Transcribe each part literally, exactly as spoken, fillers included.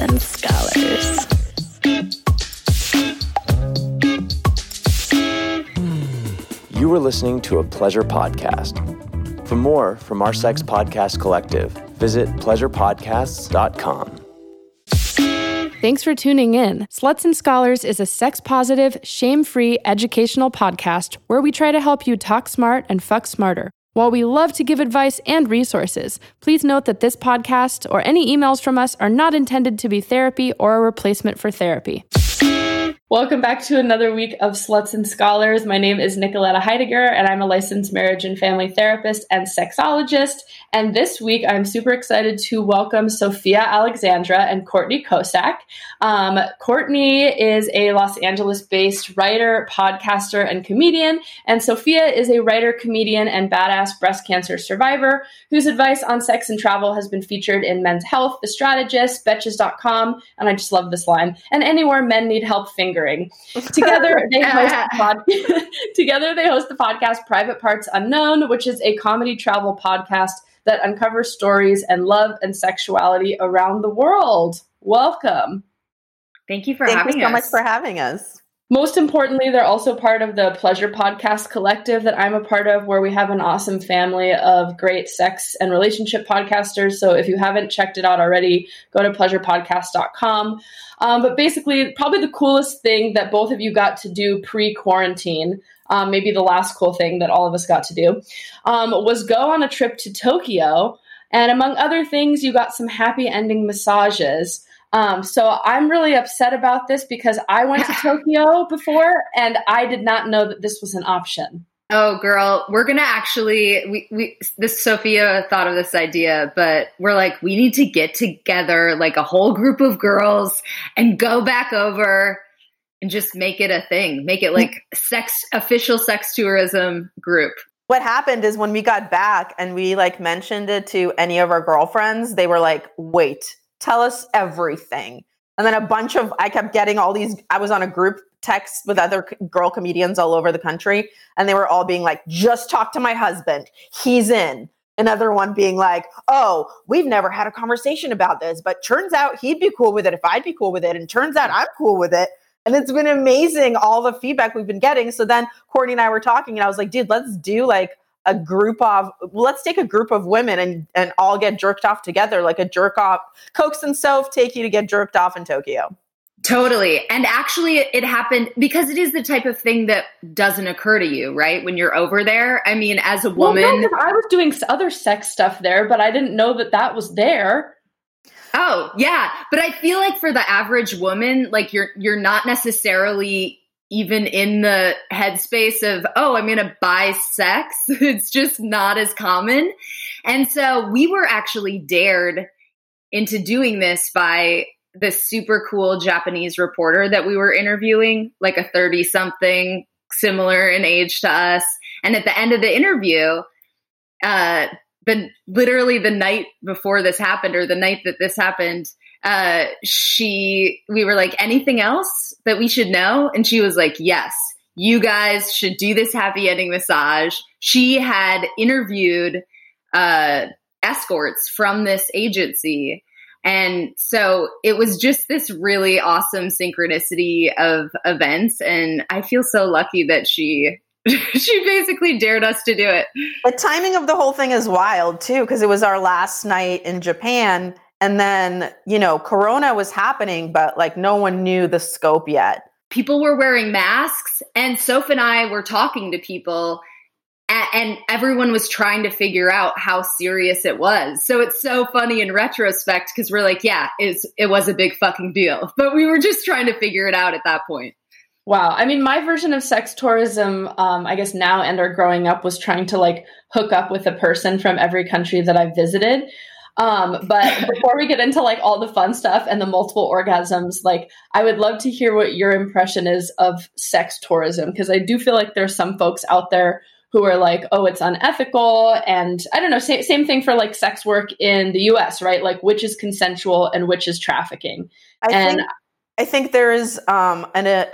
and Scholars. You are listening to a Pleasure Podcast. For more from our Sex Podcast Collective, visit pleasure podcasts dot com. Thanks for tuning in. Sluts and Scholars is a sex-positive, shame-free educational podcast where we try to help you talk smart and fuck smarter. While we love to give advice and resources, please note that this podcast or any emails from us are not intended to be therapy or a replacement for therapy. Welcome back to another week of Sluts and Scholars. My name is Nicoletta Heidegger, and I'm a licensed marriage and family therapist and sexologist. And this week, I'm super excited to welcome Sofiya Alexandra and Courtney Kosak. Um, Courtney is a Los Angeles-based writer, podcaster, and comedian. And Sofiya is a writer, comedian, and badass breast cancer survivor whose advice on sex and travel has been featured in Men's Health, The Strategist, Betches dot com, and I just love this line, and anywhere men need help fingering. Together they, host the pod- Together, they host the podcast Private Parts Unknown, which is a comedy travel podcast that uncovers stories and love and sexuality around the world. Welcome. Thank you for Thank having you us. Thank you so much for having us. Most importantly, they're also part of the Pleasure Podcast Collective that I'm a part of, where we have an awesome family of great sex and relationship podcasters. So if you haven't checked it out already, go to pleasure podcast dot com. Um, but basically, probably the coolest thing that both of you got to do pre-quarantine, um, maybe the last cool thing that all of us got to do, um, was go on a trip to Tokyo. And among other things, you got some happy ending massages. Um, so I'm really upset about this because I went to Tokyo before and I did not know that this was an option. Oh, girl, we're going to actually, we, we, this Sofiya thought of this idea, but we're like, we need to get together like a whole group of girls and go back over and just make it a thing. Make it like sex, official sex tourism group. What happened is when we got back and we like mentioned it to any of our girlfriends, they were like, wait, tell us everything. And then a bunch of, I kept getting all these, I was on a group text with other girl comedians all over the country. And they were all being like, just talk to my husband. He's in. Another one being like, oh, we've never had a conversation about this, but turns out he'd be cool with it if I'd be cool with it. And turns out I'm cool with it. And it's been amazing, all the feedback we've been getting. So then Courtney and I were talking and I was like, dude, let's do like a group of, let's take a group of women and, and all get jerked off together, like a jerk off. Cokes and Soph take you to get jerked off in Tokyo. Totally. And actually it happened because it is the type of thing that doesn't occur to you, right? When you're over there. I mean, as a woman. Well, no, I was doing other sex stuff there, but I didn't know that that was there. Oh yeah. But I feel like for the average woman, like you're, you're not necessarily even in the headspace of, oh, I'm going to buy sex. It's just not as common. And so we were actually dared into doing this by the super cool Japanese reporter that we were interviewing, like a thirty something similar in age to us. And at the end of the interview, uh, the literally the night before this happened or the night that this happened, Uh, she, we were like, anything else that we should know? And she was like, yes, you guys should do this happy ending massage. She had interviewed, uh, escorts from this agency. And so it was just this really awesome synchronicity of events. And I feel so lucky that she she basically dared us to do it. The timing of the whole thing is wild too, because it was our last night in Japan. And then, you know, Corona was happening, but like no one knew the scope yet. People were wearing masks and Soph and I were talking to people and, and everyone was trying to figure out how serious it was. So it's so funny in retrospect because we're like, yeah, it's, it was a big fucking deal. But we were just trying to figure it out at that point. Wow. I mean, my version of sex tourism, um, I guess now and or growing up was trying to like hook up with a person from every country that I visited. Um, but before we get into like all the fun stuff and the multiple orgasms, like I would love to hear what your impression is of sex tourism. Cause I do feel like there's some folks out there who are like, oh, it's unethical. And I don't know, same, same thing for like sex work in the U S, right? Like which is consensual and which is trafficking. I and think, I think there is, um, an, a,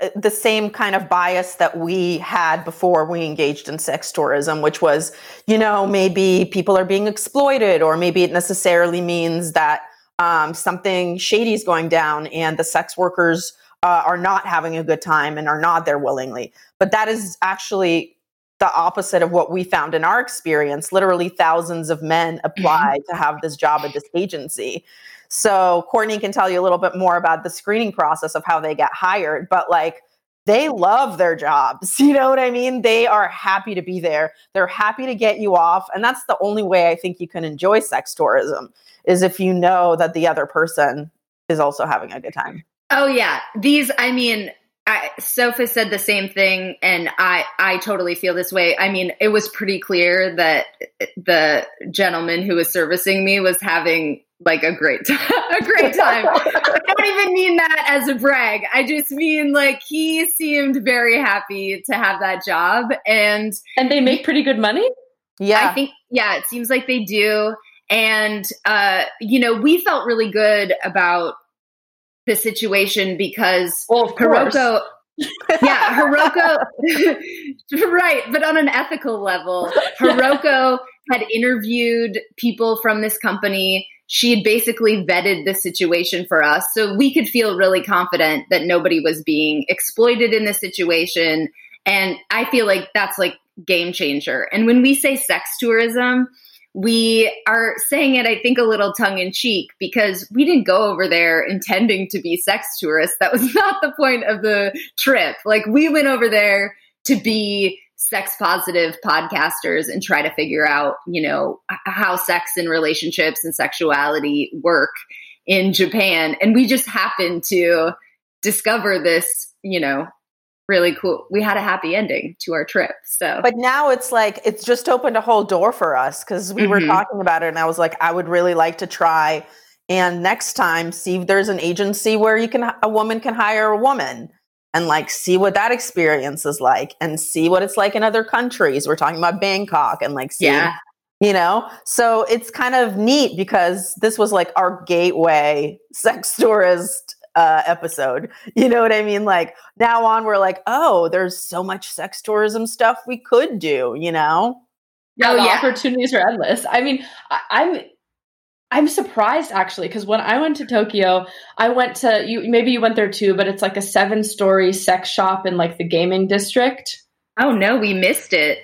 a, the same kind of bias that we had before we engaged in sex tourism, which was, you know, maybe people are being exploited or maybe it necessarily means that um, something shady is going down and the sex workers uh, are not having a good time and are not there willingly. But that is actually the opposite of what we found in our experience. Literally thousands of men applied to have this job at this agency. So Courtney can tell you a little bit more about the screening process of how they get hired, but like, they love their jobs. You know what I mean? They are happy to be there. They're happy to get you off. And that's the only way I think you can enjoy sex tourism, is if you know that the other person is also having a good time. Oh yeah. These, I mean, I, Sofa said the same thing, and I, I totally feel this way. I mean, it was pretty clear that the gentleman who was servicing me was having like a great time, a great time. I don't even mean that as a brag. I just mean like he seemed very happy to have that job, and and they make pretty good money. Yeah, I think yeah, it seems like they do. And uh, you know, we felt really good about the situation because well, of course. Hiroko, yeah, Hiroko, right? But on an ethical level, Hiroko had interviewed people from this company. She had basically vetted the situation for us, so we could feel really confident that nobody was being exploited in this situation. And I feel like that's like game changer. And when we say sex tourism, we are saying it, I think, a little tongue in cheek, because we didn't go over there intending to be sex tourists. That was not the point of the trip. Like, we went over there to be sex positive podcasters and try to figure out, you know, how sex and relationships and sexuality work in Japan. And we just happened to discover this, you know, really cool. We had a happy ending to our trip. So, but now it's like, it's just opened a whole door for us, because we mm-hmm. were talking about it and I was like, I would really like to try. And next time, see if there's an agency where you can, a woman can hire a woman. And like, see what that experience is like, and see what it's like in other countries. We're talking about Bangkok, and like, see, yeah. you know, so it's kind of neat, because this was like our gateway sex tourist uh, episode. You know what I mean? Like, now on, we're like, oh, there's so much sex tourism stuff we could do, you know? Yeah, oh, the yeah. opportunities are endless. I mean, I- I'm I'm surprised, actually, because when I went to Tokyo, I went to you. Maybe you went there too, but it's like a seven-story sex shop in like the gaming district. Oh no, we missed it.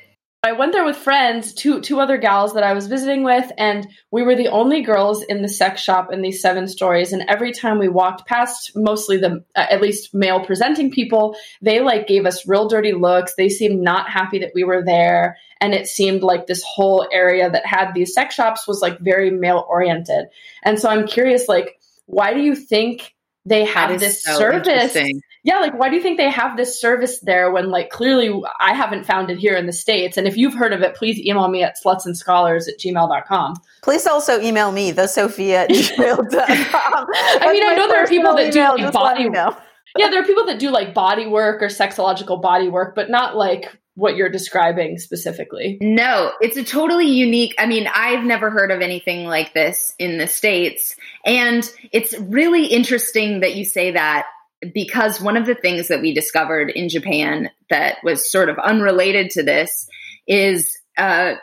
I went there with friends, two two other gals that I was visiting with, and we were the only girls in the sex shop in these seven stories. And every time we walked past, mostly the uh, at least male presenting people, they like gave us real dirty looks. They seemed not happy that we were there. And it seemed like this whole area that had these sex shops was like very male oriented. And so I'm curious, like, why do you think they have this so service? Yeah. Like, why do you think they have this service there when like, clearly I haven't found it here in the States? And if you've heard of it, please email me at sluts and scholars at gmail dot com. Please also email me, the Sofiya at gmail dot com. I mean, I know there are people that email, do like body work. Yeah. There are people that do like body work or sexological body work, but not like what you're describing specifically. No, it's a totally unique. I mean, I've never heard of anything like this in the States. And it's really interesting that you say that, because one of the things that we discovered in Japan that was sort of unrelated to this is, uh,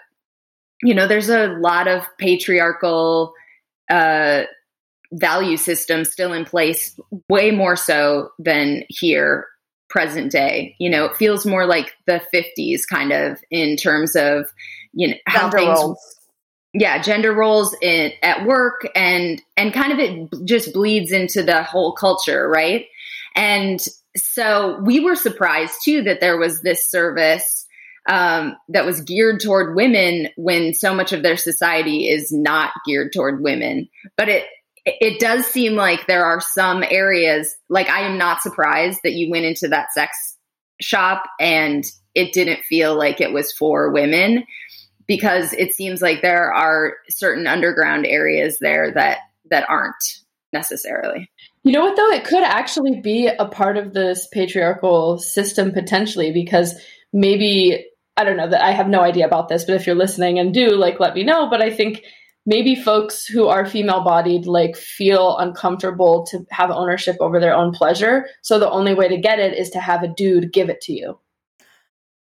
you know, there's a lot of patriarchal uh, value systems still in place, way more so than here. Present day, you know, it feels more like the fifties kind of in terms of, you know, how things, roles. yeah, gender roles in, at work, and, and kind of it just bleeds into the whole culture. Right. And so we were surprised too, that there was this service um, that was geared toward women when so much of their society is not geared toward women. But it, It does seem like there are some areas, like I am not surprised that you went into that sex shop and it didn't feel like it was for women, because it seems like there are certain underground areas there that, that aren't necessarily. You know what, though? It could actually be a part of this patriarchal system potentially, because maybe, I don't know that I have no idea about this, but if you're listening and do, like, let me know. But I think maybe folks who are female bodied, like, feel uncomfortable to have ownership over their own pleasure. So the only way to get it is to have a dude give it to you.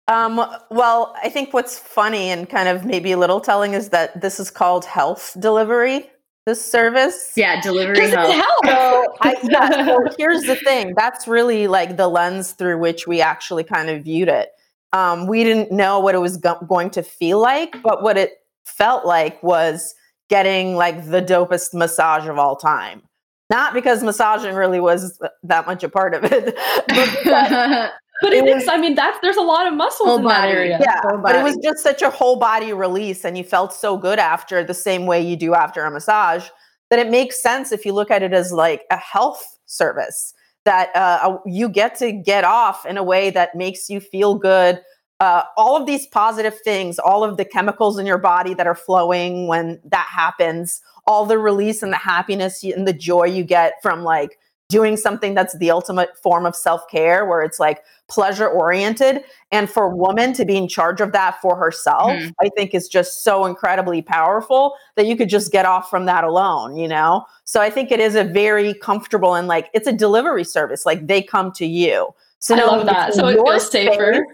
Um, well, I think what's funny and kind of maybe a little telling is that this is called health delivery. the service. Yeah, delivery help. help. So, I, yeah, so here's the thing. That's really like the lens through which we actually kind of viewed it. Um, we didn't know what it was go- going to feel like, but what it felt like was getting like the dopest massage of all time. Not because massaging really was that much a part of it. But, but, but it, it was, is, I mean, that's, there's a lot of muscles in that area. Yeah, but it was just such a whole body release, and you felt so good after, the same way you do after a massage, that it makes sense if you look at it as like a health service, that uh, you get to get off in a way that makes you feel good. Uh, all of these positive things, all of the chemicals in your body that are flowing when that happens, all the release and the happiness you, and the joy you get from like doing something that's the ultimate form of self-care, where it's like pleasure oriented. And for a woman to be in charge of that for herself, mm-hmm. I think is just so incredibly powerful that you could just get off from that alone, you know? So I think it is a very comfortable, and like, it's a delivery service. Like they come to you. So I no, love that. So it feels space, safer.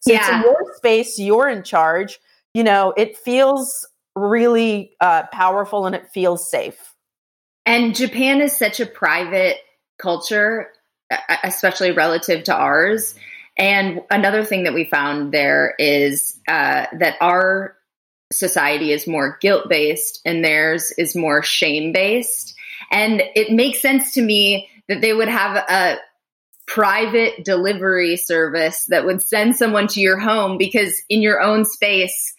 So yeah. It's your space, you're in charge, you know, it feels really uh, powerful, and it feels safe. And Japan is such a private culture, especially relative to ours. And another thing that we found there is uh, that our society is more guilt-based and theirs is more shame-based. And it makes sense to me that they would have a private delivery service that would send someone to your home, because in your own space,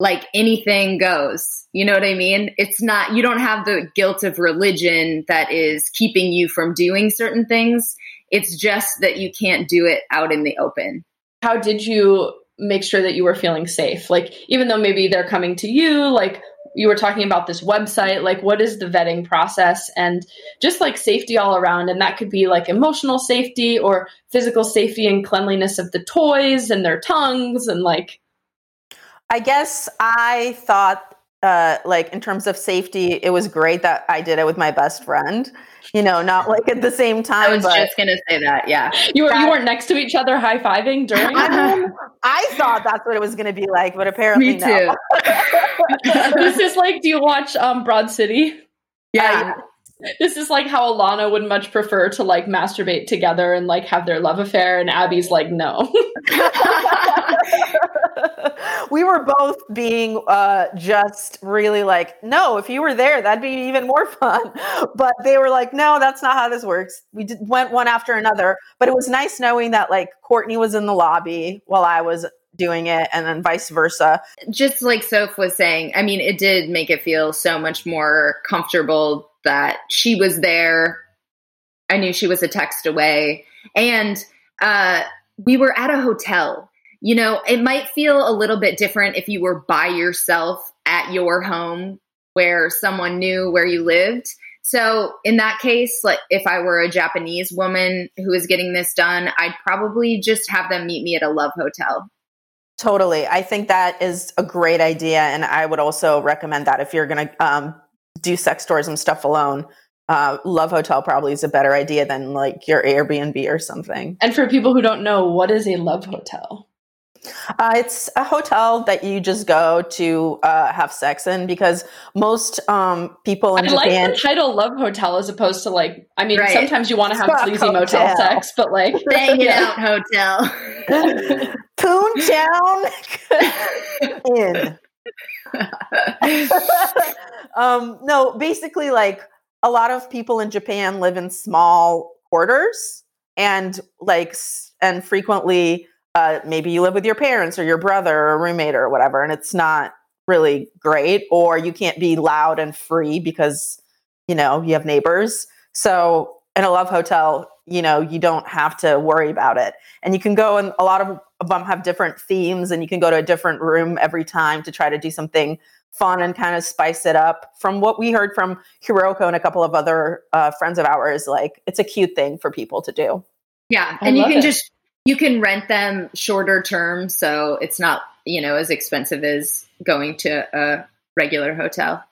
like anything goes, you know what I mean? It's not, you don't have the guilt of religion that is keeping you from doing certain things. It's just that you can't do it out in the open. How did you make sure that you were feeling safe? Like, even though maybe they're coming to you, like you were talking about this website, like what is the vetting process, and just like safety all around. And that could be like emotional safety or physical safety and cleanliness of the toys and their tongues. And like, I guess I thought uh, like in terms of safety, it was great that I did it with my best friend, you know, not like at the same time. I was but just going to say that. Yeah. You were, that, you weren't next to each other high-fiving during. I mean, I thought that's what it was going to be like, but apparently Me no. too. This is like, do you watch um, Broad City? Yeah. Uh, this is like how Alana would much prefer to like masturbate together and like have their love affair. And Abby's like, no. We were both being uh, just really like, no, if you were there, that'd be even more fun. But they were like, no, that's not how this works. We did, went one after another. But it was nice knowing that like Courtney was in the lobby while I was doing it, and then vice versa. Just like Soph was saying, I mean, it did make it feel so much more comfortable that she was there. I knew she was a text away. And uh, we were at a hotel. You know, it might feel a little bit different if you were by yourself at your home where someone knew where you lived. So in that case, like if I were a Japanese woman who is getting this done, I'd probably just have them meet me at a love hotel. Totally. I think that is a great idea. And I would also recommend that if you're going to um, do sex tourism stuff alone. Uh, love hotel probably is a better idea than like your Airbnb or something. And for people who don't know, what is a love hotel? Uh, it's a hotel that you just go to uh, have sex in, because most um, people in I Japan... I like the title Love Hotel as opposed to like... I mean, right. Sometimes you want to have Fuck sleazy hotel. motel sex, but like... Bang it out hotel. Poontown Inn. um, no, basically like a lot of people in Japan live in small quarters and like... and frequently... Uh, maybe you live with your parents or your brother or roommate or whatever, and it's not really great, or you can't be loud and free because, you know, you have neighbors. So in a love hotel, you know, you don't have to worry about it. And you can go, and a lot of them have different themes, and you can go to a different room every time to try to do something fun and kind of spice it up. From what we heard from Hiroko and a couple of other uh, friends of ours, like it's a cute thing for people to do. Yeah. I and you can it. just You can rent them shorter term, so it's not, you know, as expensive as going to a regular hotel.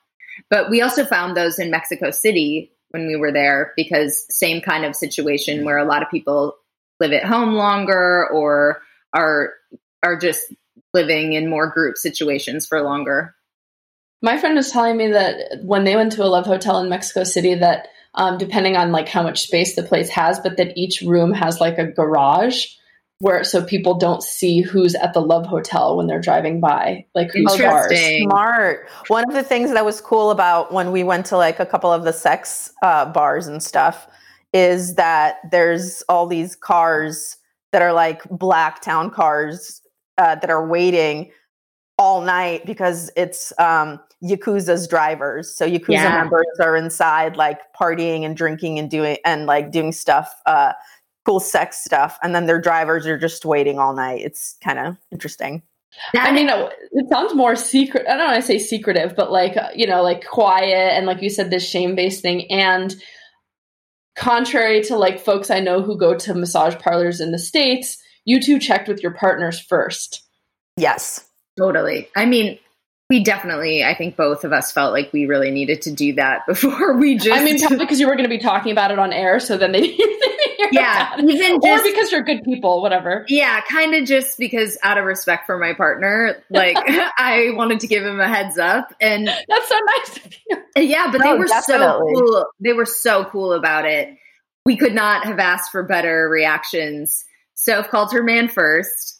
But we also found those in Mexico City when we were there, because same kind of situation where a lot of people live at home longer or are are just living in more group situations for longer. My friend was telling me that when they went to a love hotel in Mexico City, that um, depending on like how much space the place has, but that each room has like a garage where, so people don't see who's at the love hotel when they're driving by, like who's cars. Smart. One of the things that was cool about when we went to like a couple of the sex uh, bars and stuff is that there's all these cars that are like black town cars uh, that are waiting all night because it's um, Yakuza's drivers. So Yakuza yeah. members are inside like partying and drinking and doing and like doing stuff, uh, cool sex stuff. And then their drivers are just waiting all night. It's kind of interesting. That I mean, it sounds more secret. I don't want to say secretive, but like, you know, like quiet. And like you said, this shame-based thing. And contrary to like folks I know who go to massage parlors in the States, you two checked with your partners first. Yes. Totally. I mean, we definitely, I think both of us felt like we really needed to do that before we just... I mean, probably because you were going to be talking about it on air, so then they didn't hear yeah, about even it. Just, or because you're good people, whatever. Yeah, kind of just because out of respect for my partner, like, I wanted to give him a heads up. And that's so nice of you. Yeah, but no, they were definitely. so cool. They were so cool about it. We could not have asked for better reactions. Soph called her man first.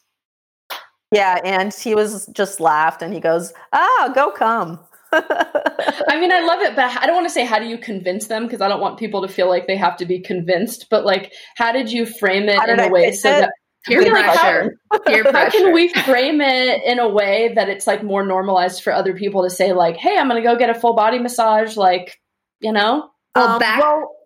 Yeah, and he was just laughed, and he goes, "Ah, go come." I mean, I love it, but I don't want to say how do you convince them because I don't want people to feel like they have to be convinced. But like, how did you frame it in I a way so it? that peer pressure? Like, how, how can we frame it in a way that it's like more normalized for other people to say like, "Hey, I'm going to go get a full body massage," like, you know? Well, um, back- well,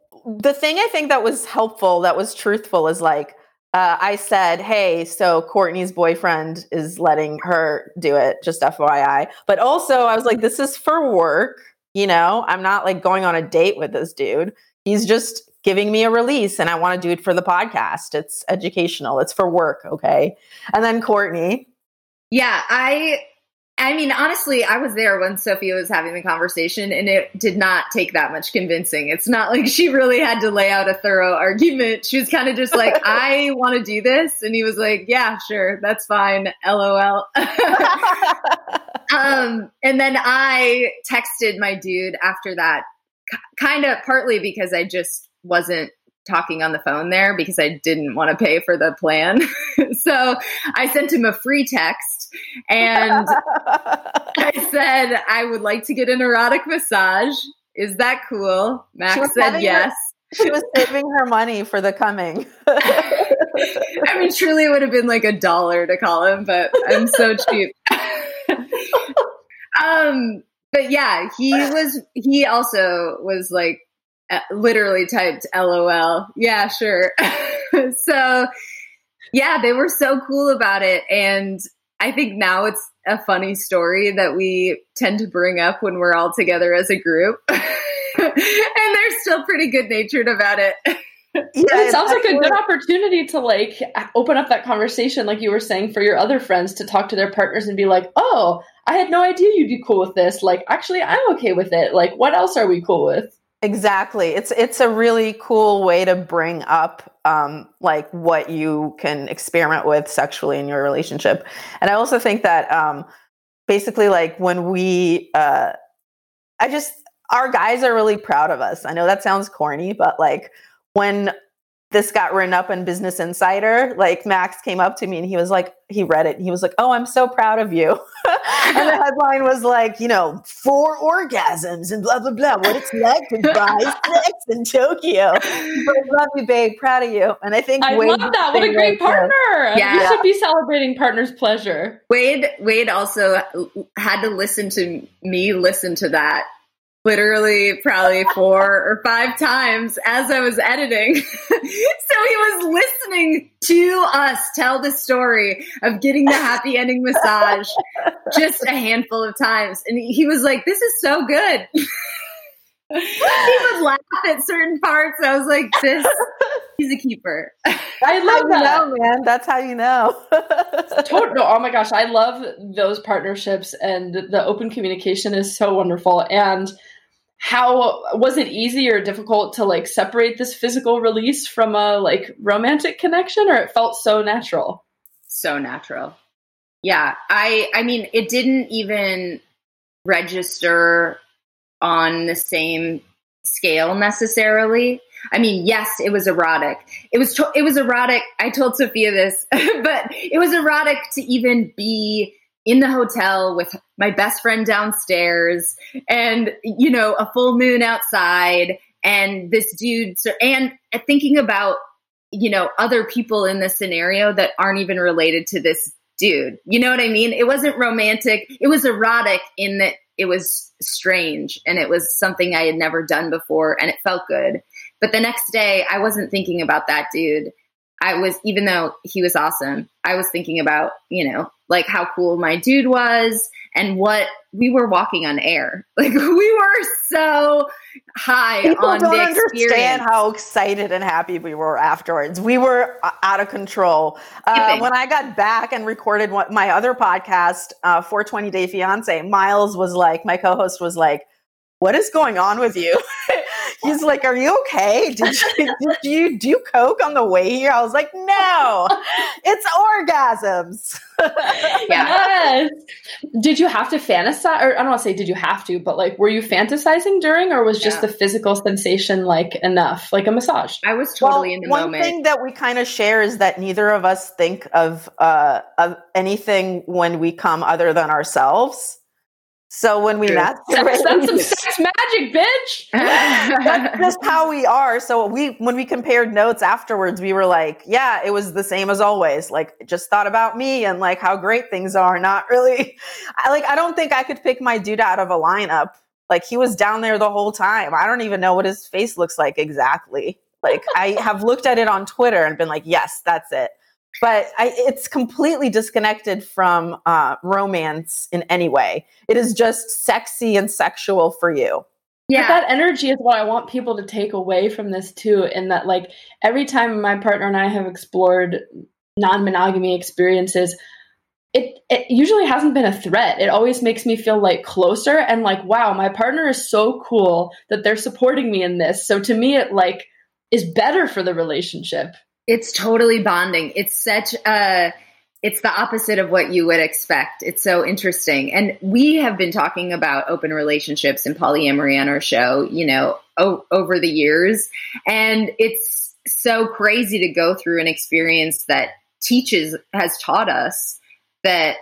the thing I think that was helpful, that was truthful, is like. Uh, I said, hey, so Courtney's boyfriend is letting her do it, just F Y I. But also I was like, this is for work. You know, I'm not like going on a date with this dude. He's just giving me a release and I want to do it for the podcast. It's educational. It's for work. Okay. And then Courtney. Yeah, I, I mean, honestly, I was there when Sophia was having the conversation and it did not take that much convincing. It's not like she really had to lay out a thorough argument. She was kind of just like, I want to do this. And he was like, yeah, sure. That's fine. L O L. um, and then I texted my dude after that, c- kind of partly because I just wasn't talking on the phone there because I didn't want to pay for the plan. So I sent him a free text. And I said, I would like to get an erotic massage. Is that cool? Max said yes. Her, she was saving her money for the coming. I mean, truly it would have been like a dollar to call him, but I'm so cheap. um, but yeah, he was, he also was like uh, literally typed L O L. Yeah, sure. So yeah, they were so cool about it. And I think now it's a funny story that we tend to bring up when we're all together as a group. And they're still pretty good-natured about it. Yeah, it sounds like a good opportunity to like open up that conversation, like you were saying, for your other friends to talk to their partners and be like, oh, I had no idea you'd be cool with this. Like, actually, I'm okay with it. Like, what else are we cool with? Exactly. It's it's a really cool way to bring up um, like what you can experiment with sexually in your relationship. And I also think that um, basically like when we, uh, I just, our guys are really proud of us. I know that sounds corny, but like when this got written up in Business Insider, like Max came up to me and he was like, he read it and he was like, oh, I'm so proud of you. And the headline was like, you know, four orgasms and blah, blah, blah. What it's like to buy sex in Tokyo. I love you, babe. Proud of you. And I think I Wade love that. What a great partner. Yeah. You should be celebrating partner's pleasure. Wade, Wade also had to listen to me listen to that literally probably four or five times as I was editing. So he was listening to us tell the story of getting the happy ending massage just a handful of times. And he was like, this is so good. He would laugh at certain parts. I was like, this, he's a keeper. I love that. You know, man. That's how you know. Total, oh my gosh. I love those partnerships and the open communication is so wonderful. And how was it easy or difficult to like separate this physical release from a like romantic connection, or it felt so natural? So natural. Yeah. I, I mean, it didn't even register on the same scale necessarily. I mean, yes, it was erotic. It was, to- it was erotic. I told Sofiya this, but it was erotic to even be in the hotel with my best friend downstairs and, you know, a full moon outside and this dude. So, and thinking about, you know, other people in this scenario that aren't even related to this dude. You know what I mean? It wasn't romantic. It was erotic in that it was strange and it was something I had never done before and it felt good. But the next day, I wasn't thinking about that dude. I was, even though he was awesome, I was thinking about, you know, like how cool my dude was and what we were walking on air. Like we were so high People on the experience. People don't understand how excited and happy we were afterwards. We were out of control. Uh, when I got back and recorded one, my other podcast, uh, four twenty Day Fiance, Miles was like, my co-host was like, what is going on with you? He's like, are you okay? Did you, did you do coke on the way here? I was like, no, it's orgasms. Yes. Did you have to fantasize? Or I don't want to say did you have to, but like, were you fantasizing during or was just yeah. the physical sensation like enough, like a massage? I was totally well, in the one moment. One thing that we kind of share is that neither of us think of uh, of anything when we come other than ourselves. So when we met, that's some sex magic, bitch. That's just how we are. So we, when we compared notes afterwards, we were like, yeah, it was the same as always. Like just thought about me and like how great things are. Not really. I like, I don't think I could pick my dude out of a lineup. Like he was down there the whole time. I don't even know what his face looks like exactly. Like I have looked at it on Twitter and been like, yes, that's it. But I, it's completely disconnected from uh, romance in any way. It is just sexy and sexual for you. Yeah, but that energy is what I want people to take away from this too. And that like every time my partner and I have explored non-monogamy experiences, it, it usually hasn't been a threat. It always makes me feel like closer and like, wow, my partner is so cool that they're supporting me in this. So to me, it like is better for the relationship. It's totally bonding. It's such a, it's the opposite of what you would expect. It's so interesting. And we have been talking about open relationships and polyamory on our show, you know, o- over the years. And it's so crazy to go through an experience that teaches, has taught us that,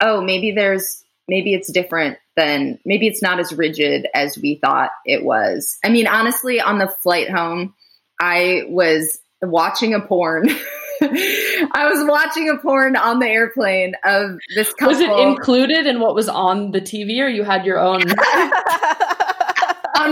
oh, maybe there's, maybe it's different than, maybe it's not as rigid as we thought it was. I mean, honestly, on the flight home, I was watching a porn. I was watching a porn on the airplane of this couple. Was it included in what was on the T V or you had your own? On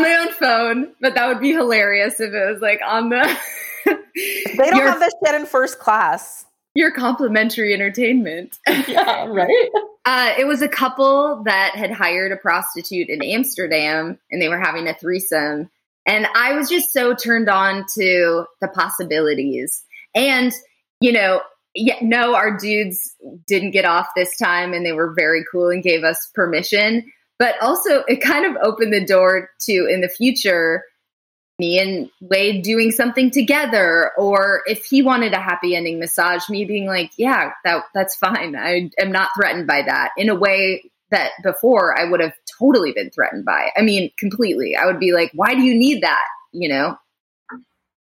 my own phone, but that would be hilarious if it was like on the... They don't your, have this shit in first class. Your complimentary entertainment. Yeah, right? Uh, it was a couple that had hired a prostitute in Amsterdam and they were having a threesome. And I was just so turned on to the possibilities. And, you know, yeah, no, our dudes didn't get off this time and they were very cool and gave us permission. But also it kind of opened the door to, in the future, me and Wade doing something together. Or if he wanted a happy ending massage, me being like, yeah, that that's fine. I am not threatened by that in a way that before I would have totally been threatened by. I mean, completely. I would be like, why do you need that? You know?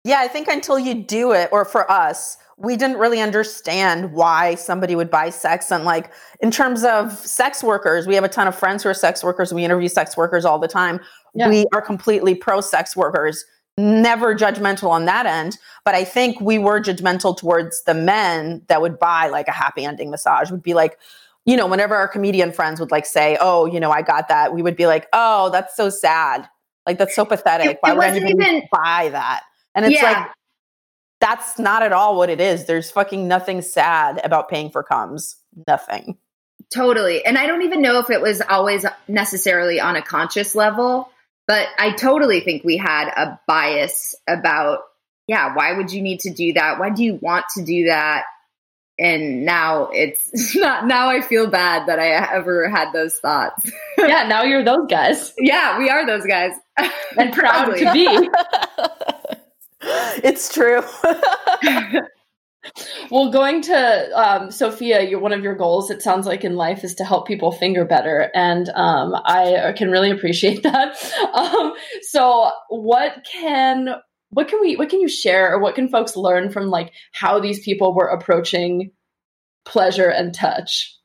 Yeah. I think until you do it, or for us, we didn't really understand why somebody would buy sex. And like, in terms of sex workers, we have a ton of friends who are sex workers. We interview sex workers all the time. Yeah. We are completely pro sex workers, never judgmental on that end. But I think we were judgmental towards the men that would buy like a happy ending massage, would be like, you know, whenever our comedian friends would like say, oh, you know, I got that, we would be like, oh, that's so sad. Like, that's so pathetic. It, Why it would anybody even... buy that? And it's yeah. like, that's not at all what it is. There's fucking nothing sad about paying for cums. Nothing. Totally. And I don't even know if it was always necessarily on a conscious level, but I totally think we had a bias about, yeah, why would you need to do that? Why do you want to do that? And now it's not, now I feel bad that I ever had those thoughts. Yeah. Now you're those guys. Yeah. We are those guys. And proud to be. It's true. Well, going to um, Sofiya, you're, one of your goals, it sounds like, in life is to help people finger better. And um, I can really appreciate that. Um, so what can what can we what can you share, or what can folks learn from like how these people were approaching pleasure and touch?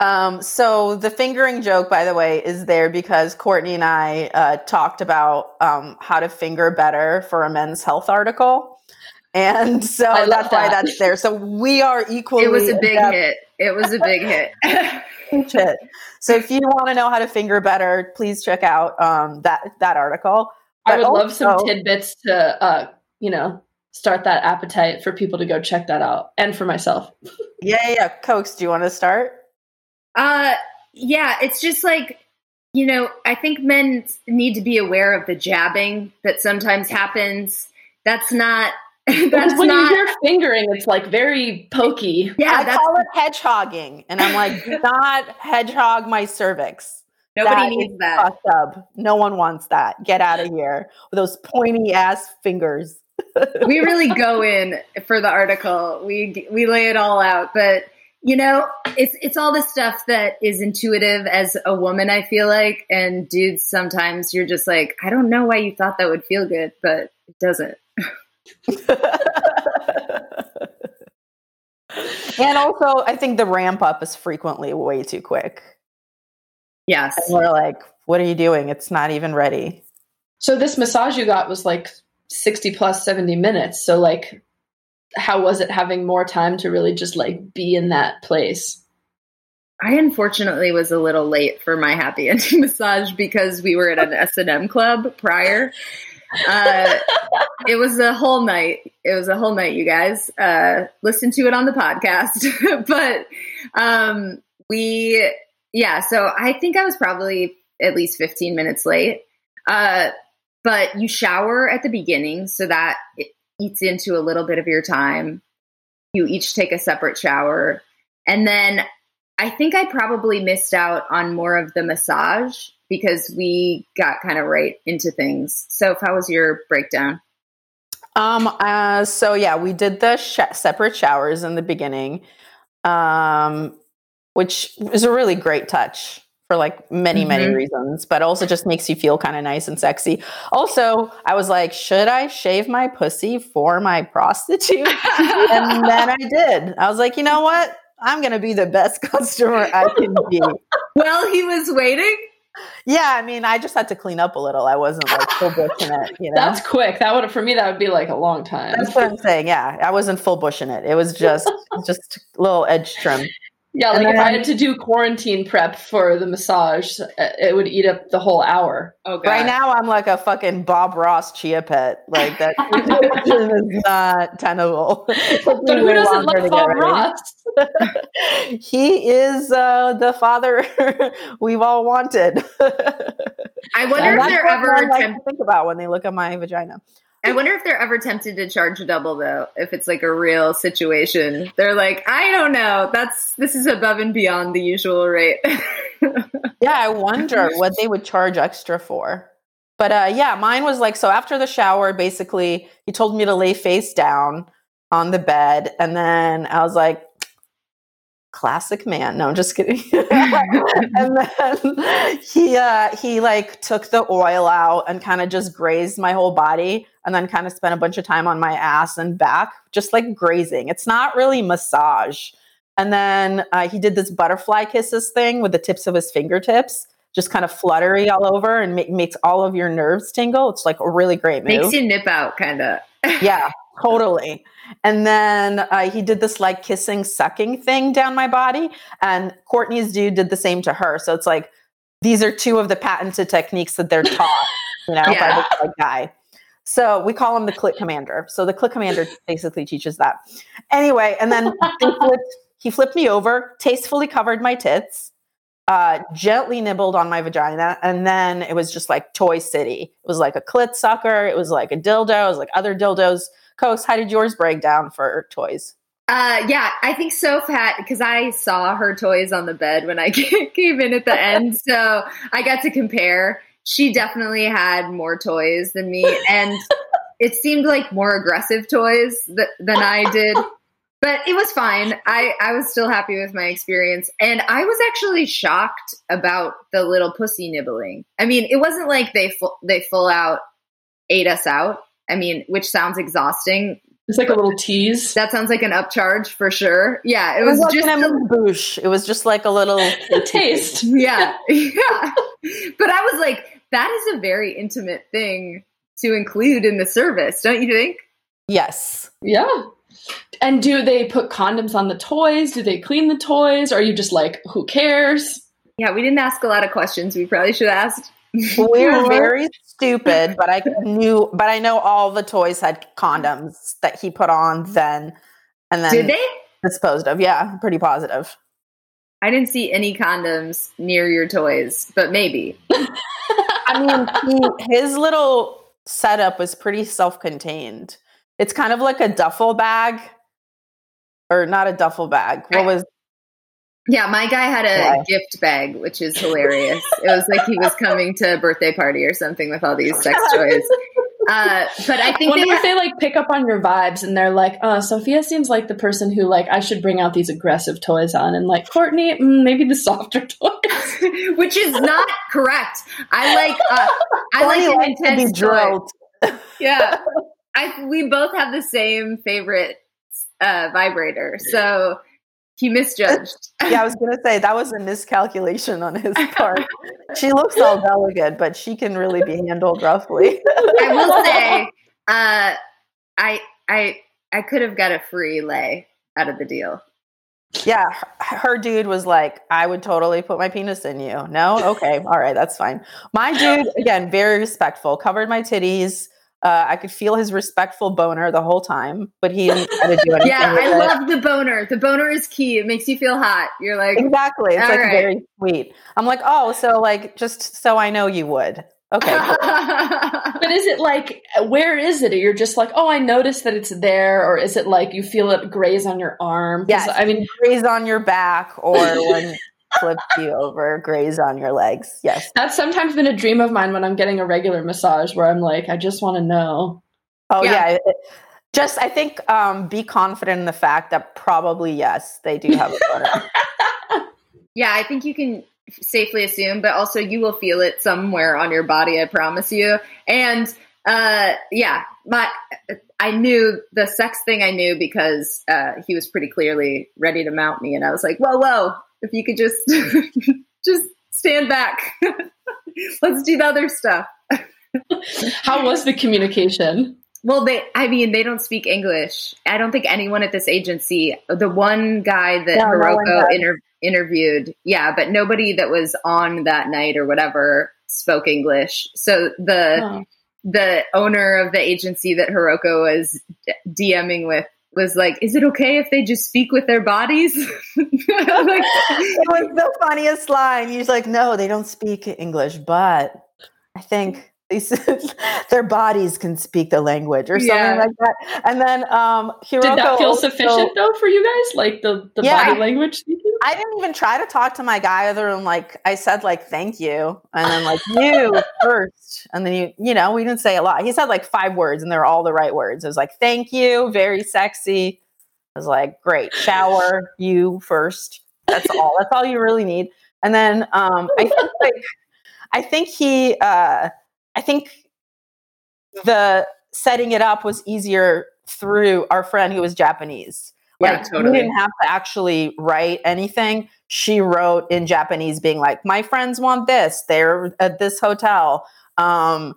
Um, so the fingering joke, by the way, is there because Courtney and I uh, talked about um, how to finger better for a Men's Health article. And so that's that. Why that's there. So we are equally. It was a big adept. hit. It was a big hit. So if you want to know how to finger better, please check out um, that that article. But I would also love some tidbits to, uh, you know, start that appetite for people to go check that out, and for myself. Yeah, yeah. yeah. Cokes, do you want to start? Uh, yeah. It's just like, you know, I think men need to be aware of the jabbing that sometimes happens. That's not. That's when not, you hear fingering, it's like very pokey. Yeah, I that's, call it hedgehogging, and I'm like, do not hedgehog my cervix. Nobody that needs that. No one wants that. Get out of here with those pointy ass fingers. We really go in for the article. We we lay it all out, but you know, it's it's all the stuff that is intuitive as a woman. I feel like, and dudes, sometimes you're just like, I don't know why you thought that would feel good, but it doesn't. And also, I think the ramp up is frequently way too quick. Yes. And we're like, what are you doing? It's not even ready. So this massage you got was like sixty plus seventy minutes. So like, how was it having more time to really just like be in that place? I unfortunately was a little late for my happy ending massage because we were at an S and M club prior. uh, it was a whole night. It was a whole night, you guys. Uh, listen to it on the podcast. But um, we, yeah, so I think I was probably at least fifteen minutes late. Uh, but you shower at the beginning, so that it eats into a little bit of your time. You each take a separate shower. And then I think I probably missed out on more of the massage, because we got kind of right into things. So how was your breakdown? Um, uh, so yeah, we did the sh- separate showers in the beginning, um, which is a really great touch for like many, mm-hmm. many reasons, but also just makes you feel kind of nice and sexy. Also, I was like, should I shave my pussy for my prostitute? And then I did. I was like, you know what? I'm going to be the best customer I can be. Well, he was waiting. Yeah, I mean, I just had to clean up a little. I wasn't like full bush in it, you know? That's quick. That would, for me, that would be like a long time. That's what I'm saying. Yeah, I wasn't full bush in it. It was just just a little edge trim. Yeah, and like if I had to do quarantine prep for the massage, it would eat up the whole hour. Oh, God. Right now, I'm like a fucking Bob Ross chia pet. Like that is not tenable. But who doesn't love Bob Ross? He is uh, the father we've all wanted. I wonder if they're ever tempted like to think about when they look at my vagina. I wonder if they're ever tempted to charge double, though, if it's like a real situation. They're like, I don't know. That's this is above and beyond the usual rate. Yeah, I wonder what they would charge extra for. But uh, yeah, mine was like, so after the shower, basically, he told me to lay face down on the bed. And then I was like, classic man. No, I'm just kidding. And then he, uh, he like took the oil out and kind of just grazed my whole body, and then kind of spent a bunch of time on my ass and back, just like grazing. It's not really massage. And then uh, he did this butterfly kisses thing with the tips of his fingertips, just kind of fluttery all over, and ma- makes all of your nerves tingle. It's like a really great move. Makes you nip out kind of. Yeah. Totally. And then uh, he did this like kissing, sucking thing down my body. And Courtney's dude did the same to her. So it's like, these are two of the patented techniques that they're taught, you know, yeah. by the guy. So we call him the clit commander. So the clit commander basically teaches that. Anyway, and then he, flipped, he flipped me over, tastefully covered my tits, uh, gently nibbled on my vagina. And then it was just like Toy City. It was like a clit sucker. It was like a dildo. It was like other dildos. Coast, how did yours break down for toys? Uh, yeah, I think Soph had, because I saw her toys on the bed when I came in at the end, so I got to compare. She definitely had more toys than me, and it seemed like more aggressive toys th- than I did. But it was fine. I, I was still happy with my experience. And I was actually shocked about the little pussy nibbling. I mean, it wasn't like they fu- they full out ate us out. I mean, which sounds exhausting. It's like a little tease. That sounds like an upcharge for sure. Yeah, it was it just a, it was just like a little taste. Yeah, yeah. But I was like, that is a very intimate thing to include in the service, don't you think? Yes. Yeah. And do they put condoms on the toys? Do they clean the toys? Or are you just like, who cares? Yeah, we didn't ask a lot of questions. We probably should have asked. We're very stupid, but I knew, but I know all the toys had condoms that he put on then, and then did they? Disposed of. Yeah, pretty positive. I didn't see any condoms near your toys, but maybe. I mean, he, his little setup was pretty self-contained. It's kind of like a duffel bag, or not a duffel bag. What was? Yeah, my guy had a yeah. gift bag, which is hilarious. It was like he was coming to a birthday party or something with all these sex toys. Uh, but I think they, ha- they like pick up on your vibes, and they're like, "Oh, Sofiya seems like the person who like I should bring out these aggressive toys on," and like Courtney, mm, maybe the softer toys, which is not correct. I like uh, I like an intense toy. Yeah. I, we both have the same favorite uh, vibrator, so he misjudged. Yeah, I was going to say, that was a miscalculation on his part. She looks all delicate, but she can really be handled roughly. I will say, uh, I I I could have got a free lay out of the deal. Yeah, her, her dude was like, I would totally put my penis in you. No? Okay. All right, that's fine. My dude, again, very respectful, covered my titties. Uh, I could feel his respectful boner the whole time, but he didn't try to do anything. Yeah, I love the boner. The boner is key. It makes you feel hot. You're like, exactly. It's like very sweet. I'm like, oh, so like, just so I know you would. Okay. Cool. But is it like, where is it? You're just like, oh, I noticed that it's there. Or is it like you feel it graze on your arm? Yes. I mean, graze on your back or when. Flips you over, graze on your legs. Yes. That's sometimes been a dream of mine when I'm getting a regular massage where I'm like, I just want to know. Oh, yeah. yeah. Just, I think, um, be confident in the fact that probably, yes, they do have a boner. Yeah, I think you can safely assume, but also you will feel it somewhere on your body, I promise you. And uh, yeah, my, I knew the sex thing I knew because uh, he was pretty clearly ready to mount me. And I was like, whoa, whoa. If you could just just stand back, let's do the other stuff. How was the communication? Well, they, I mean, they don't speak English. I don't think anyone at this agency, the one guy that no, Hiroko no inter- interviewed, yeah, but nobody that was on that night or whatever spoke English. So the oh. the owner of the agency that Hiroko was DMing with was like, is it okay if they just speak with their bodies? Like, it was the funniest line. He's like, no, they don't speak English, but I think these, their bodies can speak the language or something yeah. like that. And then um, Hiroko. Did that feel also, sufficient though for you guys? Like the, the yeah, body I, language speaking? I didn't even try to talk to my guy other than like, I said like, thank you. And then like, you first. And then, you you know, we didn't say a lot. He said like five words and they're all the right words. It was like, thank you. Very sexy. I was like, great. Shower you first. That's all. That's all you really need. And then um, I think like, I think he, uh, I think the setting it up was easier through our friend who was Japanese. Like, yeah, totally. We didn't have to actually write anything. She wrote in Japanese being like, my friends want this. They're at this hotel. Um,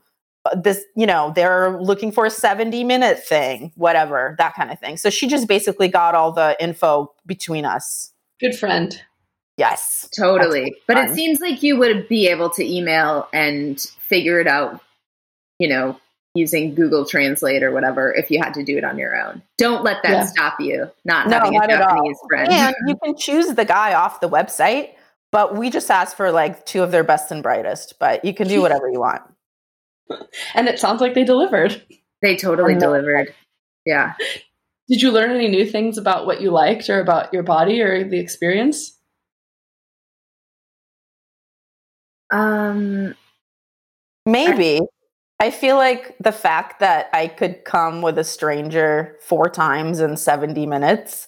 this, you know, they're looking for a seventy minute thing, whatever, that kind of thing. So she just basically got all the info between us. Good friend. Yes. Totally. But it seems like you would be able to email and figure it out, you know, using Google Translate or whatever, if you had to do it on your own. Don't let that yeah. stop you. Not no, having a not Japanese friend. And you can choose the guy off the website, but we just asked for like two of their best and brightest, but you can do whatever you want. And it sounds like they delivered. They totally um, delivered. Yeah. Did you learn any new things about what you liked or about your body or the experience? Um, maybe I feel like the fact that I could come with a stranger four times in seventy minutes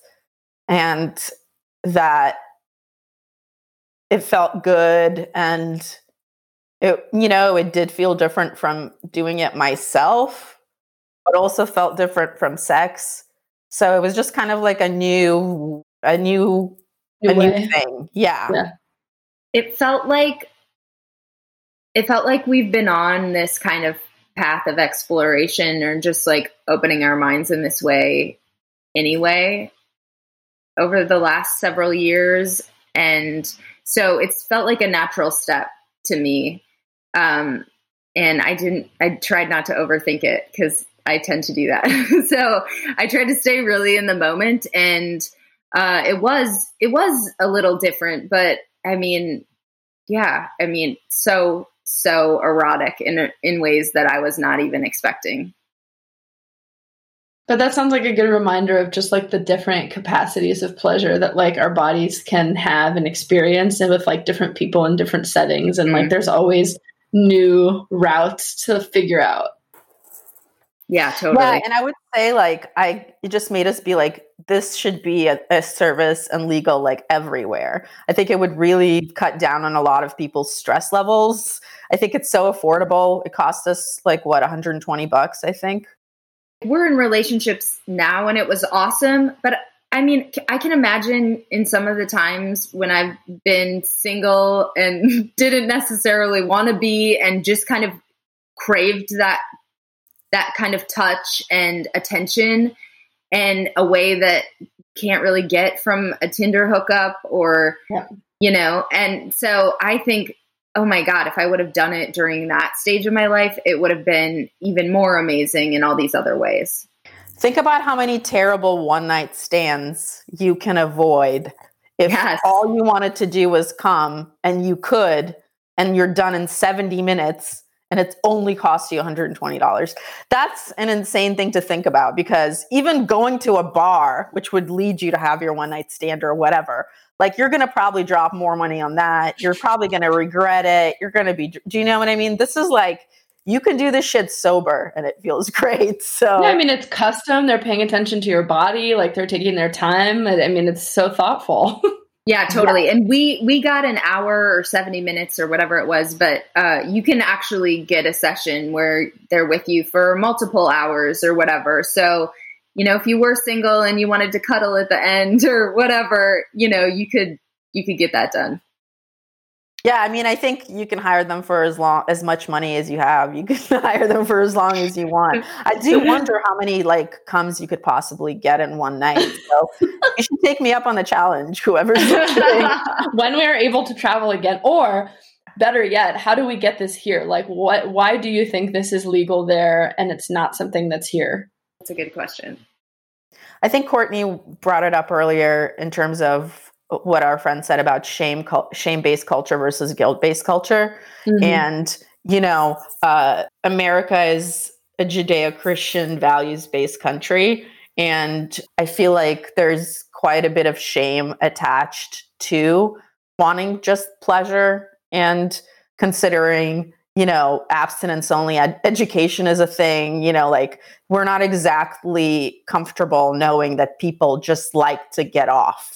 and that it felt good. And it, you know, it did feel different from doing it myself, but also felt different from sex. So it was just kind of like a new, a new, new a way. new thing. Yeah. yeah. It felt like, it felt like we've been on this kind of path of exploration or just like opening our minds in this way anyway over the last several years. And so it's felt like a natural step to me. Um, and I didn't, I tried not to overthink it because I tend to do that. So I tried to stay really in the moment, and uh, it was, it was a little different, but I mean, yeah, I mean, so, so erotic in, in ways that I was not even expecting. But that sounds like a good reminder of just like the different capacities of pleasure that like our bodies can have and experience, and with like different people in different settings. And mm-hmm. like, there's always new routes to figure out. Yeah, totally. Yeah, and I would say like, I, it just made us be like, this should be a, a service and legal like everywhere. I think it would really cut down on a lot of people's stress levels. I think it's so affordable. It cost us like what, one hundred twenty bucks, I think. We're in relationships now and it was awesome. But I mean, I can imagine in some of the times when I've been single and didn't necessarily want to be and just kind of craved that that kind of touch and attention in a way that can't really get from a Tinder hookup or, yeah. you know, and so I think, oh my God, if I would have done it during that stage of my life, it would have been even more amazing in all these other ways. Think about how many terrible one night stands you can avoid. If yes. all you wanted to do was come and you could, and you're done in seventy minutes, and it's only cost you one hundred twenty dollars. That's an insane thing to think about, because even going to a bar, which would lead you to have your one night stand or whatever, like you're going to probably drop more money on that. You're probably going to regret it. You're going to be, do you know what I mean? This is like, you can do this shit sober and it feels great. So yeah, I mean, it's custom. They're paying attention to your body. Like they're taking their time. I mean, it's so thoughtful. Yeah, totally. Yeah. And we, we got an hour or seventy minutes or whatever it was, but uh, you can actually get a session where they're with you for multiple hours or whatever. So, you know, if you were single and you wanted to cuddle at the end or whatever, you know, you could, you could get that done. Yeah. I mean, I think you can hire them for as long, as much money as you have. You can hire them for as long as you want. I do wonder how many like comes you could possibly get in one night. So you should take me up on the challenge, whoever's listening. When we're able to travel again, or better yet, how do we get this here? Like what, why do you think this is legal there and it's not something that's here? That's a good question. I think Courtney brought it up earlier in terms of what our friend said about shame, shame-based culture versus guilt-based culture. Mm-hmm. And, you know, uh, America is a Judeo-Christian values-based country. And I feel like there's quite a bit of shame attached to wanting just pleasure and considering, you know, abstinence only. Ed- education is a thing, you know, like we're not exactly comfortable knowing that people just like to get off.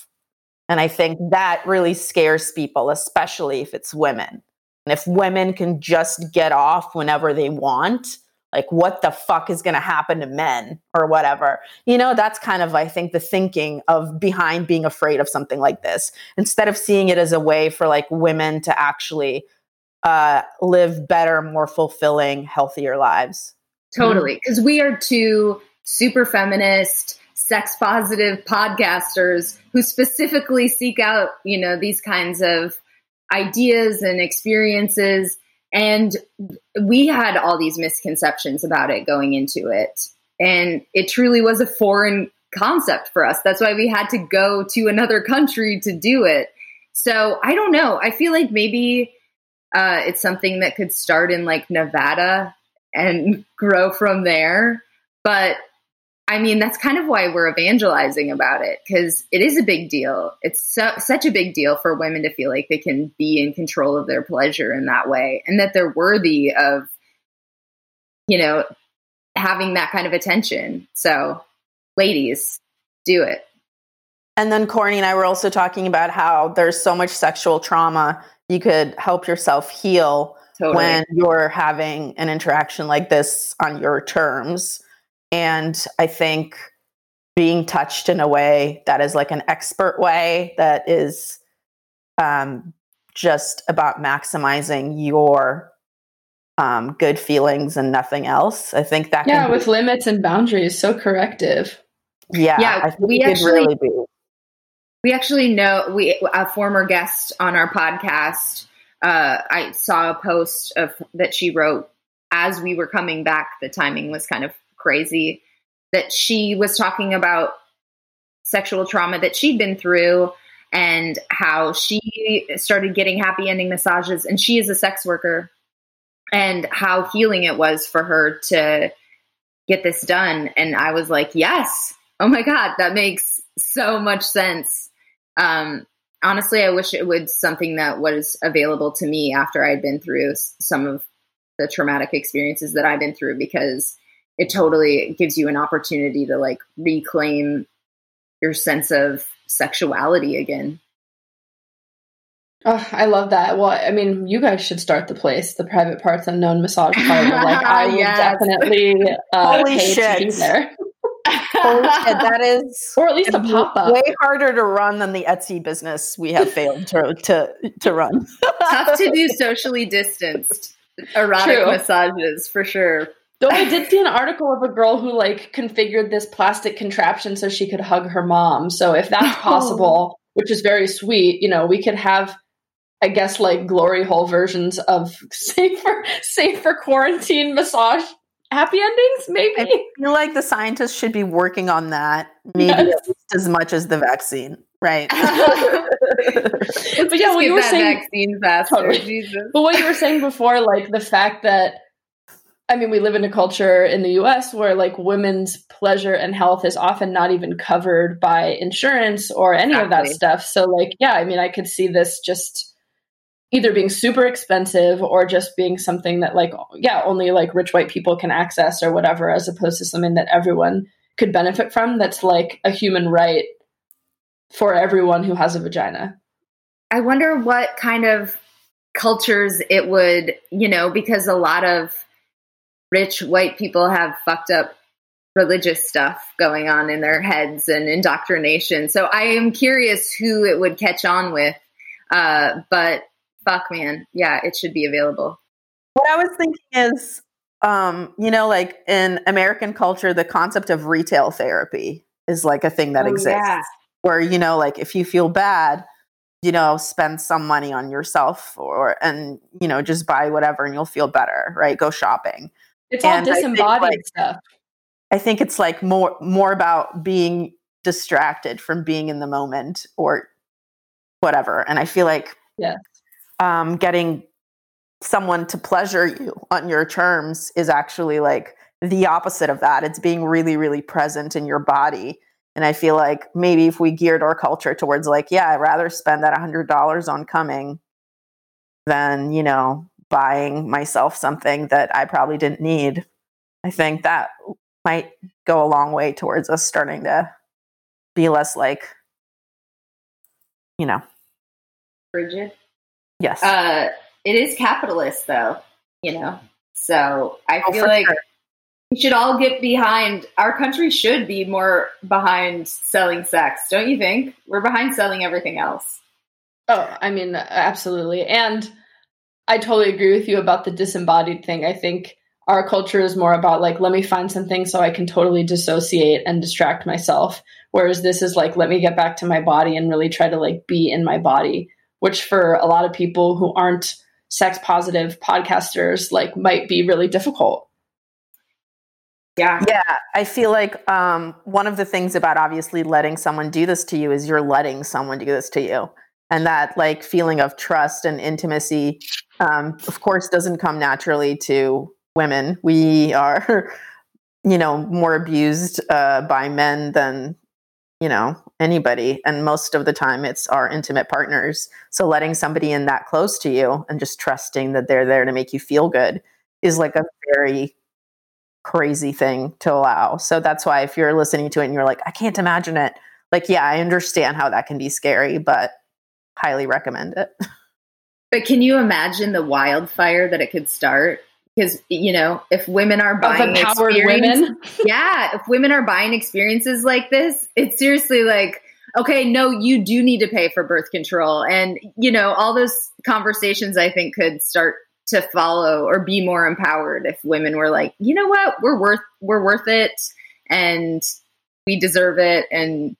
And I think that really scares people, especially if it's women. And if women can just get off whenever they want, like what the fuck is going to happen to men or whatever? You know, that's kind of, I think, the thinking of behind being afraid of something like this, instead of seeing it as a way for like women to actually uh, live better, more fulfilling, healthier lives. Totally. Because we are two super feminist, sex positive podcasters who specifically seek out, you know, these kinds of ideas and experiences. And we had all these misconceptions about it going into it. And it truly was a foreign concept for us. That's why we had to go to another country to do it. So I don't know. I feel like maybe uh, it's something that could start in like Nevada and grow from there. But I mean, that's kind of why we're evangelizing about it, because it is a big deal. It's so, such a big deal for women to feel like they can be in control of their pleasure in that way, and that they're worthy of, you know, having that kind of attention. So ladies, do it. And then Courtney and I were also talking about how there's so much sexual trauma. You could help yourself heal totally. when you're having an interaction like this on your terms. And I think being touched in a way that is like an expert way that is um, just about maximizing your um, good feelings and nothing else. I think that yeah, can be- with limits and boundaries, so corrective. Yeah, yeah, I think we it actually, really be. We actually know we a former guest on our podcast. Uh, I saw a post of that she wrote as we were coming back. The timing was kind of crazy. That she was talking about sexual trauma that she'd been through and how she started getting happy ending massages. And she is a sex worker, and how healing it was for her to get this done. And I was like, yes, oh my God, that makes so much sense. Um, honestly, I wish it was something that was available to me after I'd been through some of the traumatic experiences that I've been through, because it totally gives you an opportunity to like reclaim your sense of sexuality again. Oh, I love that. Well, I mean, you guys should start the place, the Private Parts Unknown Massage Parlor. Like, I would yes. definitely uh, Holy pay shit. to be there. Holy shit, that is, or at least a pop up. Way harder to run than the Etsy business we have failed to to, to run. Tough to do socially distanced erotic True. massages for sure. Though I did see an article of a girl who like configured this plastic contraption so she could hug her mom. So if that's possible, which is very sweet, you know, we could have, I guess, like glory hole versions of safer, safer quarantine massage happy endings. Maybe. I feel like the scientists should be working on that maybe yes. as much as the vaccine. Right. But yeah, what you were saying, vaccine faster, totally. Jesus. But what you were saying before, like the fact that, I mean, we live in a culture in the U S where like women's pleasure and health is often not even covered by insurance or any exactly. of that stuff. So like, yeah, I mean, I could see this just either being super expensive or just being something that like, yeah, only like rich white people can access or whatever, as opposed to something that everyone could benefit from. That's like a human right for everyone who has a vagina. I wonder what kind of cultures it would, you know, because a lot of rich white people have fucked up religious stuff going on in their heads and indoctrination. So I am curious who it would catch on with. Uh, but fuck, man. Yeah, it should be available. What I was thinking is, um, you know, like in American culture, the concept of retail therapy is like a thing that oh, exists yeah. where, you know, like if you feel bad, you know, spend some money on yourself or, and, you know, just buy whatever and you'll feel better, right? Go shopping. It's all and disembodied I like, stuff. I think it's like more more about being distracted from being in the moment or whatever. And I feel like yeah. um, getting someone to pleasure you on your terms is actually like the opposite of that. It's being really, really present in your body. And I feel like maybe if we geared our culture towards like, yeah, I'd rather spend that one hundred dollars on coming than, you know, buying myself something that I probably didn't need. I think that might go a long way towards us starting to be less like, you know. Frigid. Yes. Uh, it is capitalist though, you know, so I oh, feel like sure. we should all get behind, our country should be more behind selling sex. Don't you think? We're behind selling everything else. Oh, I mean, absolutely. And I totally agree with you about the disembodied thing. I think our culture is more about like, let me find something so I can totally dissociate and distract myself. Whereas this is like, let me get back to my body and really try to like be in my body, which for a lot of people who aren't sex positive podcasters, like might be really difficult. Yeah. Yeah. I feel like um, one of the things about obviously letting someone do this to you is you're letting someone do this to you. And that like feeling of trust and intimacy, um, of course, doesn't come naturally to women. We are, you know, more abused uh, by men than, you know, anybody. And most of the time it's our intimate partners. So letting somebody in that close to you and just trusting that they're there to make you feel good is like a very crazy thing to allow. So that's why if you're listening to it and you're like, I can't imagine it, like, yeah, I understand how that can be scary, but highly recommend it. But can you imagine the wildfire that it could start? Because, you know, if women are buying women. yeah, if women are buying experiences like this, it's seriously like, okay, no, you do need to pay for birth control. And, you know, all those conversations I think could start to follow or be more empowered if women were like, you know what, we're worth, we're worth it and we deserve it. And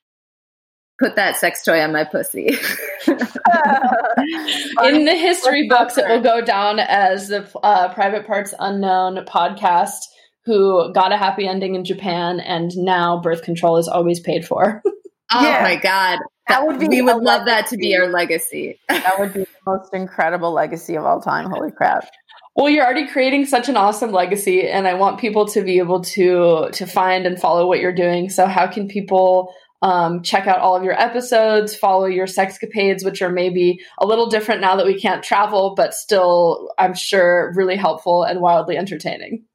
put that sex toy on my pussy. In the history books, it will go down as the uh, Private Parts Unknown podcast who got a happy ending in Japan, and now birth control is always paid for. Oh yeah. My God. That would be we would love legacy. That to be our legacy. That would be the most incredible legacy of all time. Holy crap. Well, you're already creating such an awesome legacy, and I want people to be able to to find and follow what you're doing. So how can people um, check out all of your episodes, follow your sexcapades, which are maybe a little different now that we can't travel, but still, I'm sure, really helpful and wildly entertaining?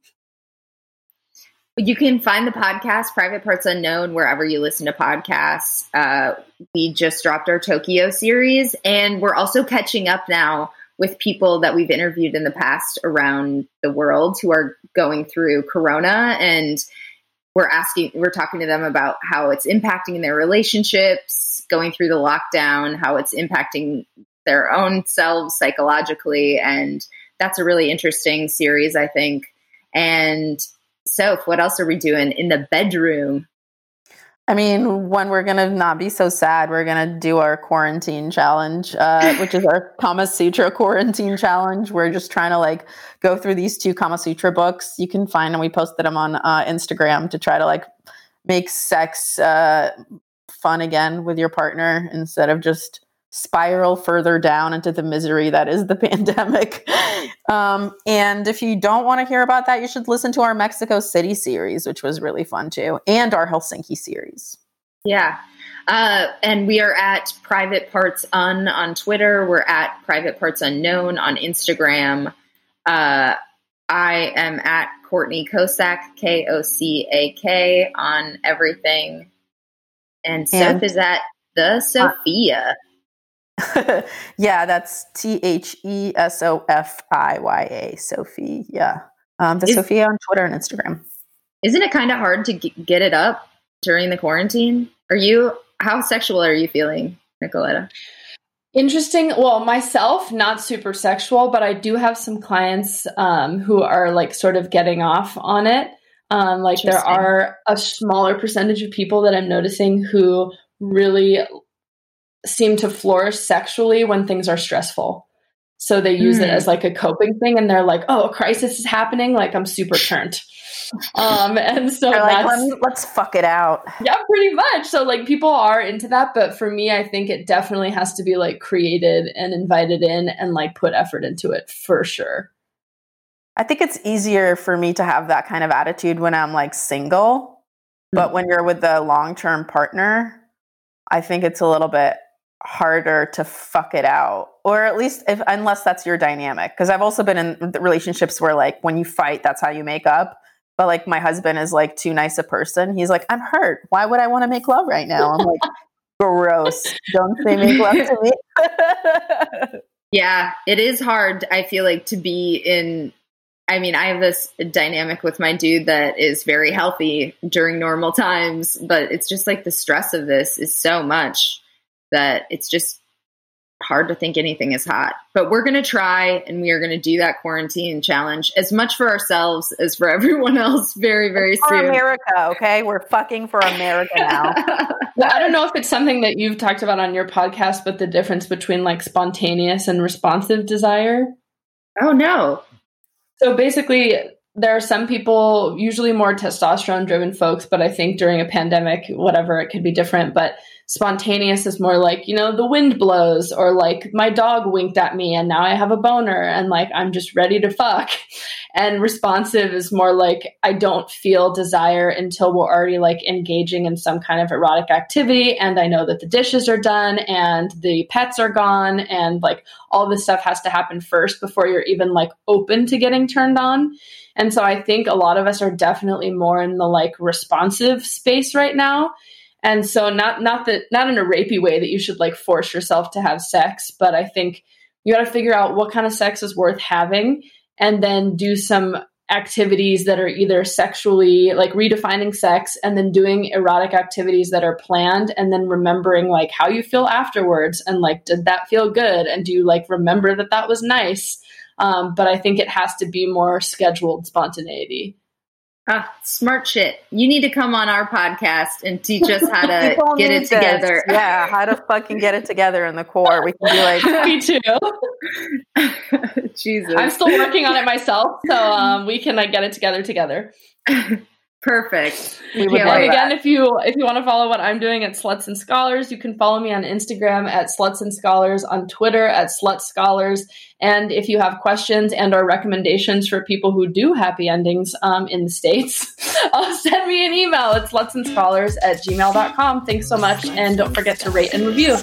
You can find the podcast, Private Parts Unknown, wherever you listen to podcasts. Uh, we just dropped our Tokyo series, and we're also catching up now with people that we've interviewed in the past around the world who are going through Corona, and we're asking, we're talking to them about how it's impacting their relationships, going through the lockdown, how it's impacting their own selves psychologically. And that's a really interesting series, I think. And so what else are we doing in the bedroom? I mean, when we're going to not be so sad, we're going to do our quarantine challenge, uh, which is our Kama Sutra quarantine challenge. We're just trying to like go through these two Kama Sutra books you can find, and we posted them on uh, Instagram to try to like make sex uh, fun again with your partner instead of just spiral further down into the misery that is the pandemic. Um, and if you don't want to hear about that, you should listen to our Mexico City series, which was really fun too, and our Helsinki series. Yeah. Uh, and we are at Private Parts Un on Twitter. We're at Private Parts Unknown on Instagram. Uh, I am at Courtney Kosak, K O C A K, on everything. And Soph is at the Sofiya. Uh, yeah, that's T H E S O F I Y A, Sophie. Yeah. Um, the Sophia on Twitter and Instagram. Isn't it kind of hard to g- get it up during the quarantine? Are you, how sexual are you feeling, Nicoletta? Interesting. Well, myself, not super sexual, but I do have some clients um, who are like sort of getting off on it. Um, like there are a smaller percentage of people that I'm noticing who really seem to flourish sexually when things are stressful. So they use mm. it as like a coping thing, and they're like, oh, a crisis is happening. Like I'm super turned. Um, and so they're like, let's, let's fuck it out. Yeah, pretty much. So like people are into that, but for me, I think it definitely has to be like created and invited in and like put effort into it for sure. I think it's easier for me to have that kind of attitude when I'm like single, mm-hmm. but when you're with a long-term partner, I think it's a little bit harder to fuck it out, or at least if, unless that's your dynamic. Because I've also been in relationships where like when you fight, that's how you make up. But like my husband is like too nice a person. He's like, I'm hurt. Why would I want to make love right now? I'm like, gross. Don't say make love to me. Yeah, it is hard. I feel like to be in. I mean, I have this dynamic with my dude that is very healthy during normal times, but it's just like the stress of this is so much that it's just hard to think anything is hot. But we're going to try, and we are going to do that quarantine challenge as much for ourselves as for everyone else very, very soon. For America, okay? We're fucking for America now. Well, I don't know if it's something that you've talked about on your podcast, but the difference between like spontaneous and responsive desire. Oh, no. So basically, there are some people, usually more testosterone-driven folks, but I think during a pandemic, whatever, it could be different. But spontaneous is more like, you know, the wind blows, or like my dog winked at me and now I have a boner and like I'm just ready to fuck. And responsive is more like I don't feel desire until we're already like engaging in some kind of erotic activity, and I know that the dishes are done and the pets are gone and like all this stuff has to happen first before you're even like open to getting turned on. And so I think a lot of us are definitely more in the like responsive space right now. And so not, not that, not in a rapey way that you should like force yourself to have sex, but I think you got to figure out what kind of sex is worth having and then do some activities that are either sexually like redefining sex and then doing erotic activities that are planned and then remembering like how you feel afterwards and like, did that feel good? And do you like remember that that was nice? Um, but I think it has to be more scheduled spontaneity. Ah, smart shit. You need to come on our podcast and teach us how to get it together. This. Yeah, how to fucking get it together in the core. We can be like... Me too. Jesus. I'm still working on it myself, so um, we can like get it together together. Perfect. We would and again, that. if you if you want to follow what I'm doing at Sluts and Scholars, you can follow me on Instagram at Sluts and Scholars, on Twitter at Sluts Scholars. And if you have questions and or recommendations for people who do happy endings um, in the States, uh, send me an email at sluts and scholars at gmail dot com. Thanks so much. And don't forget to rate and review.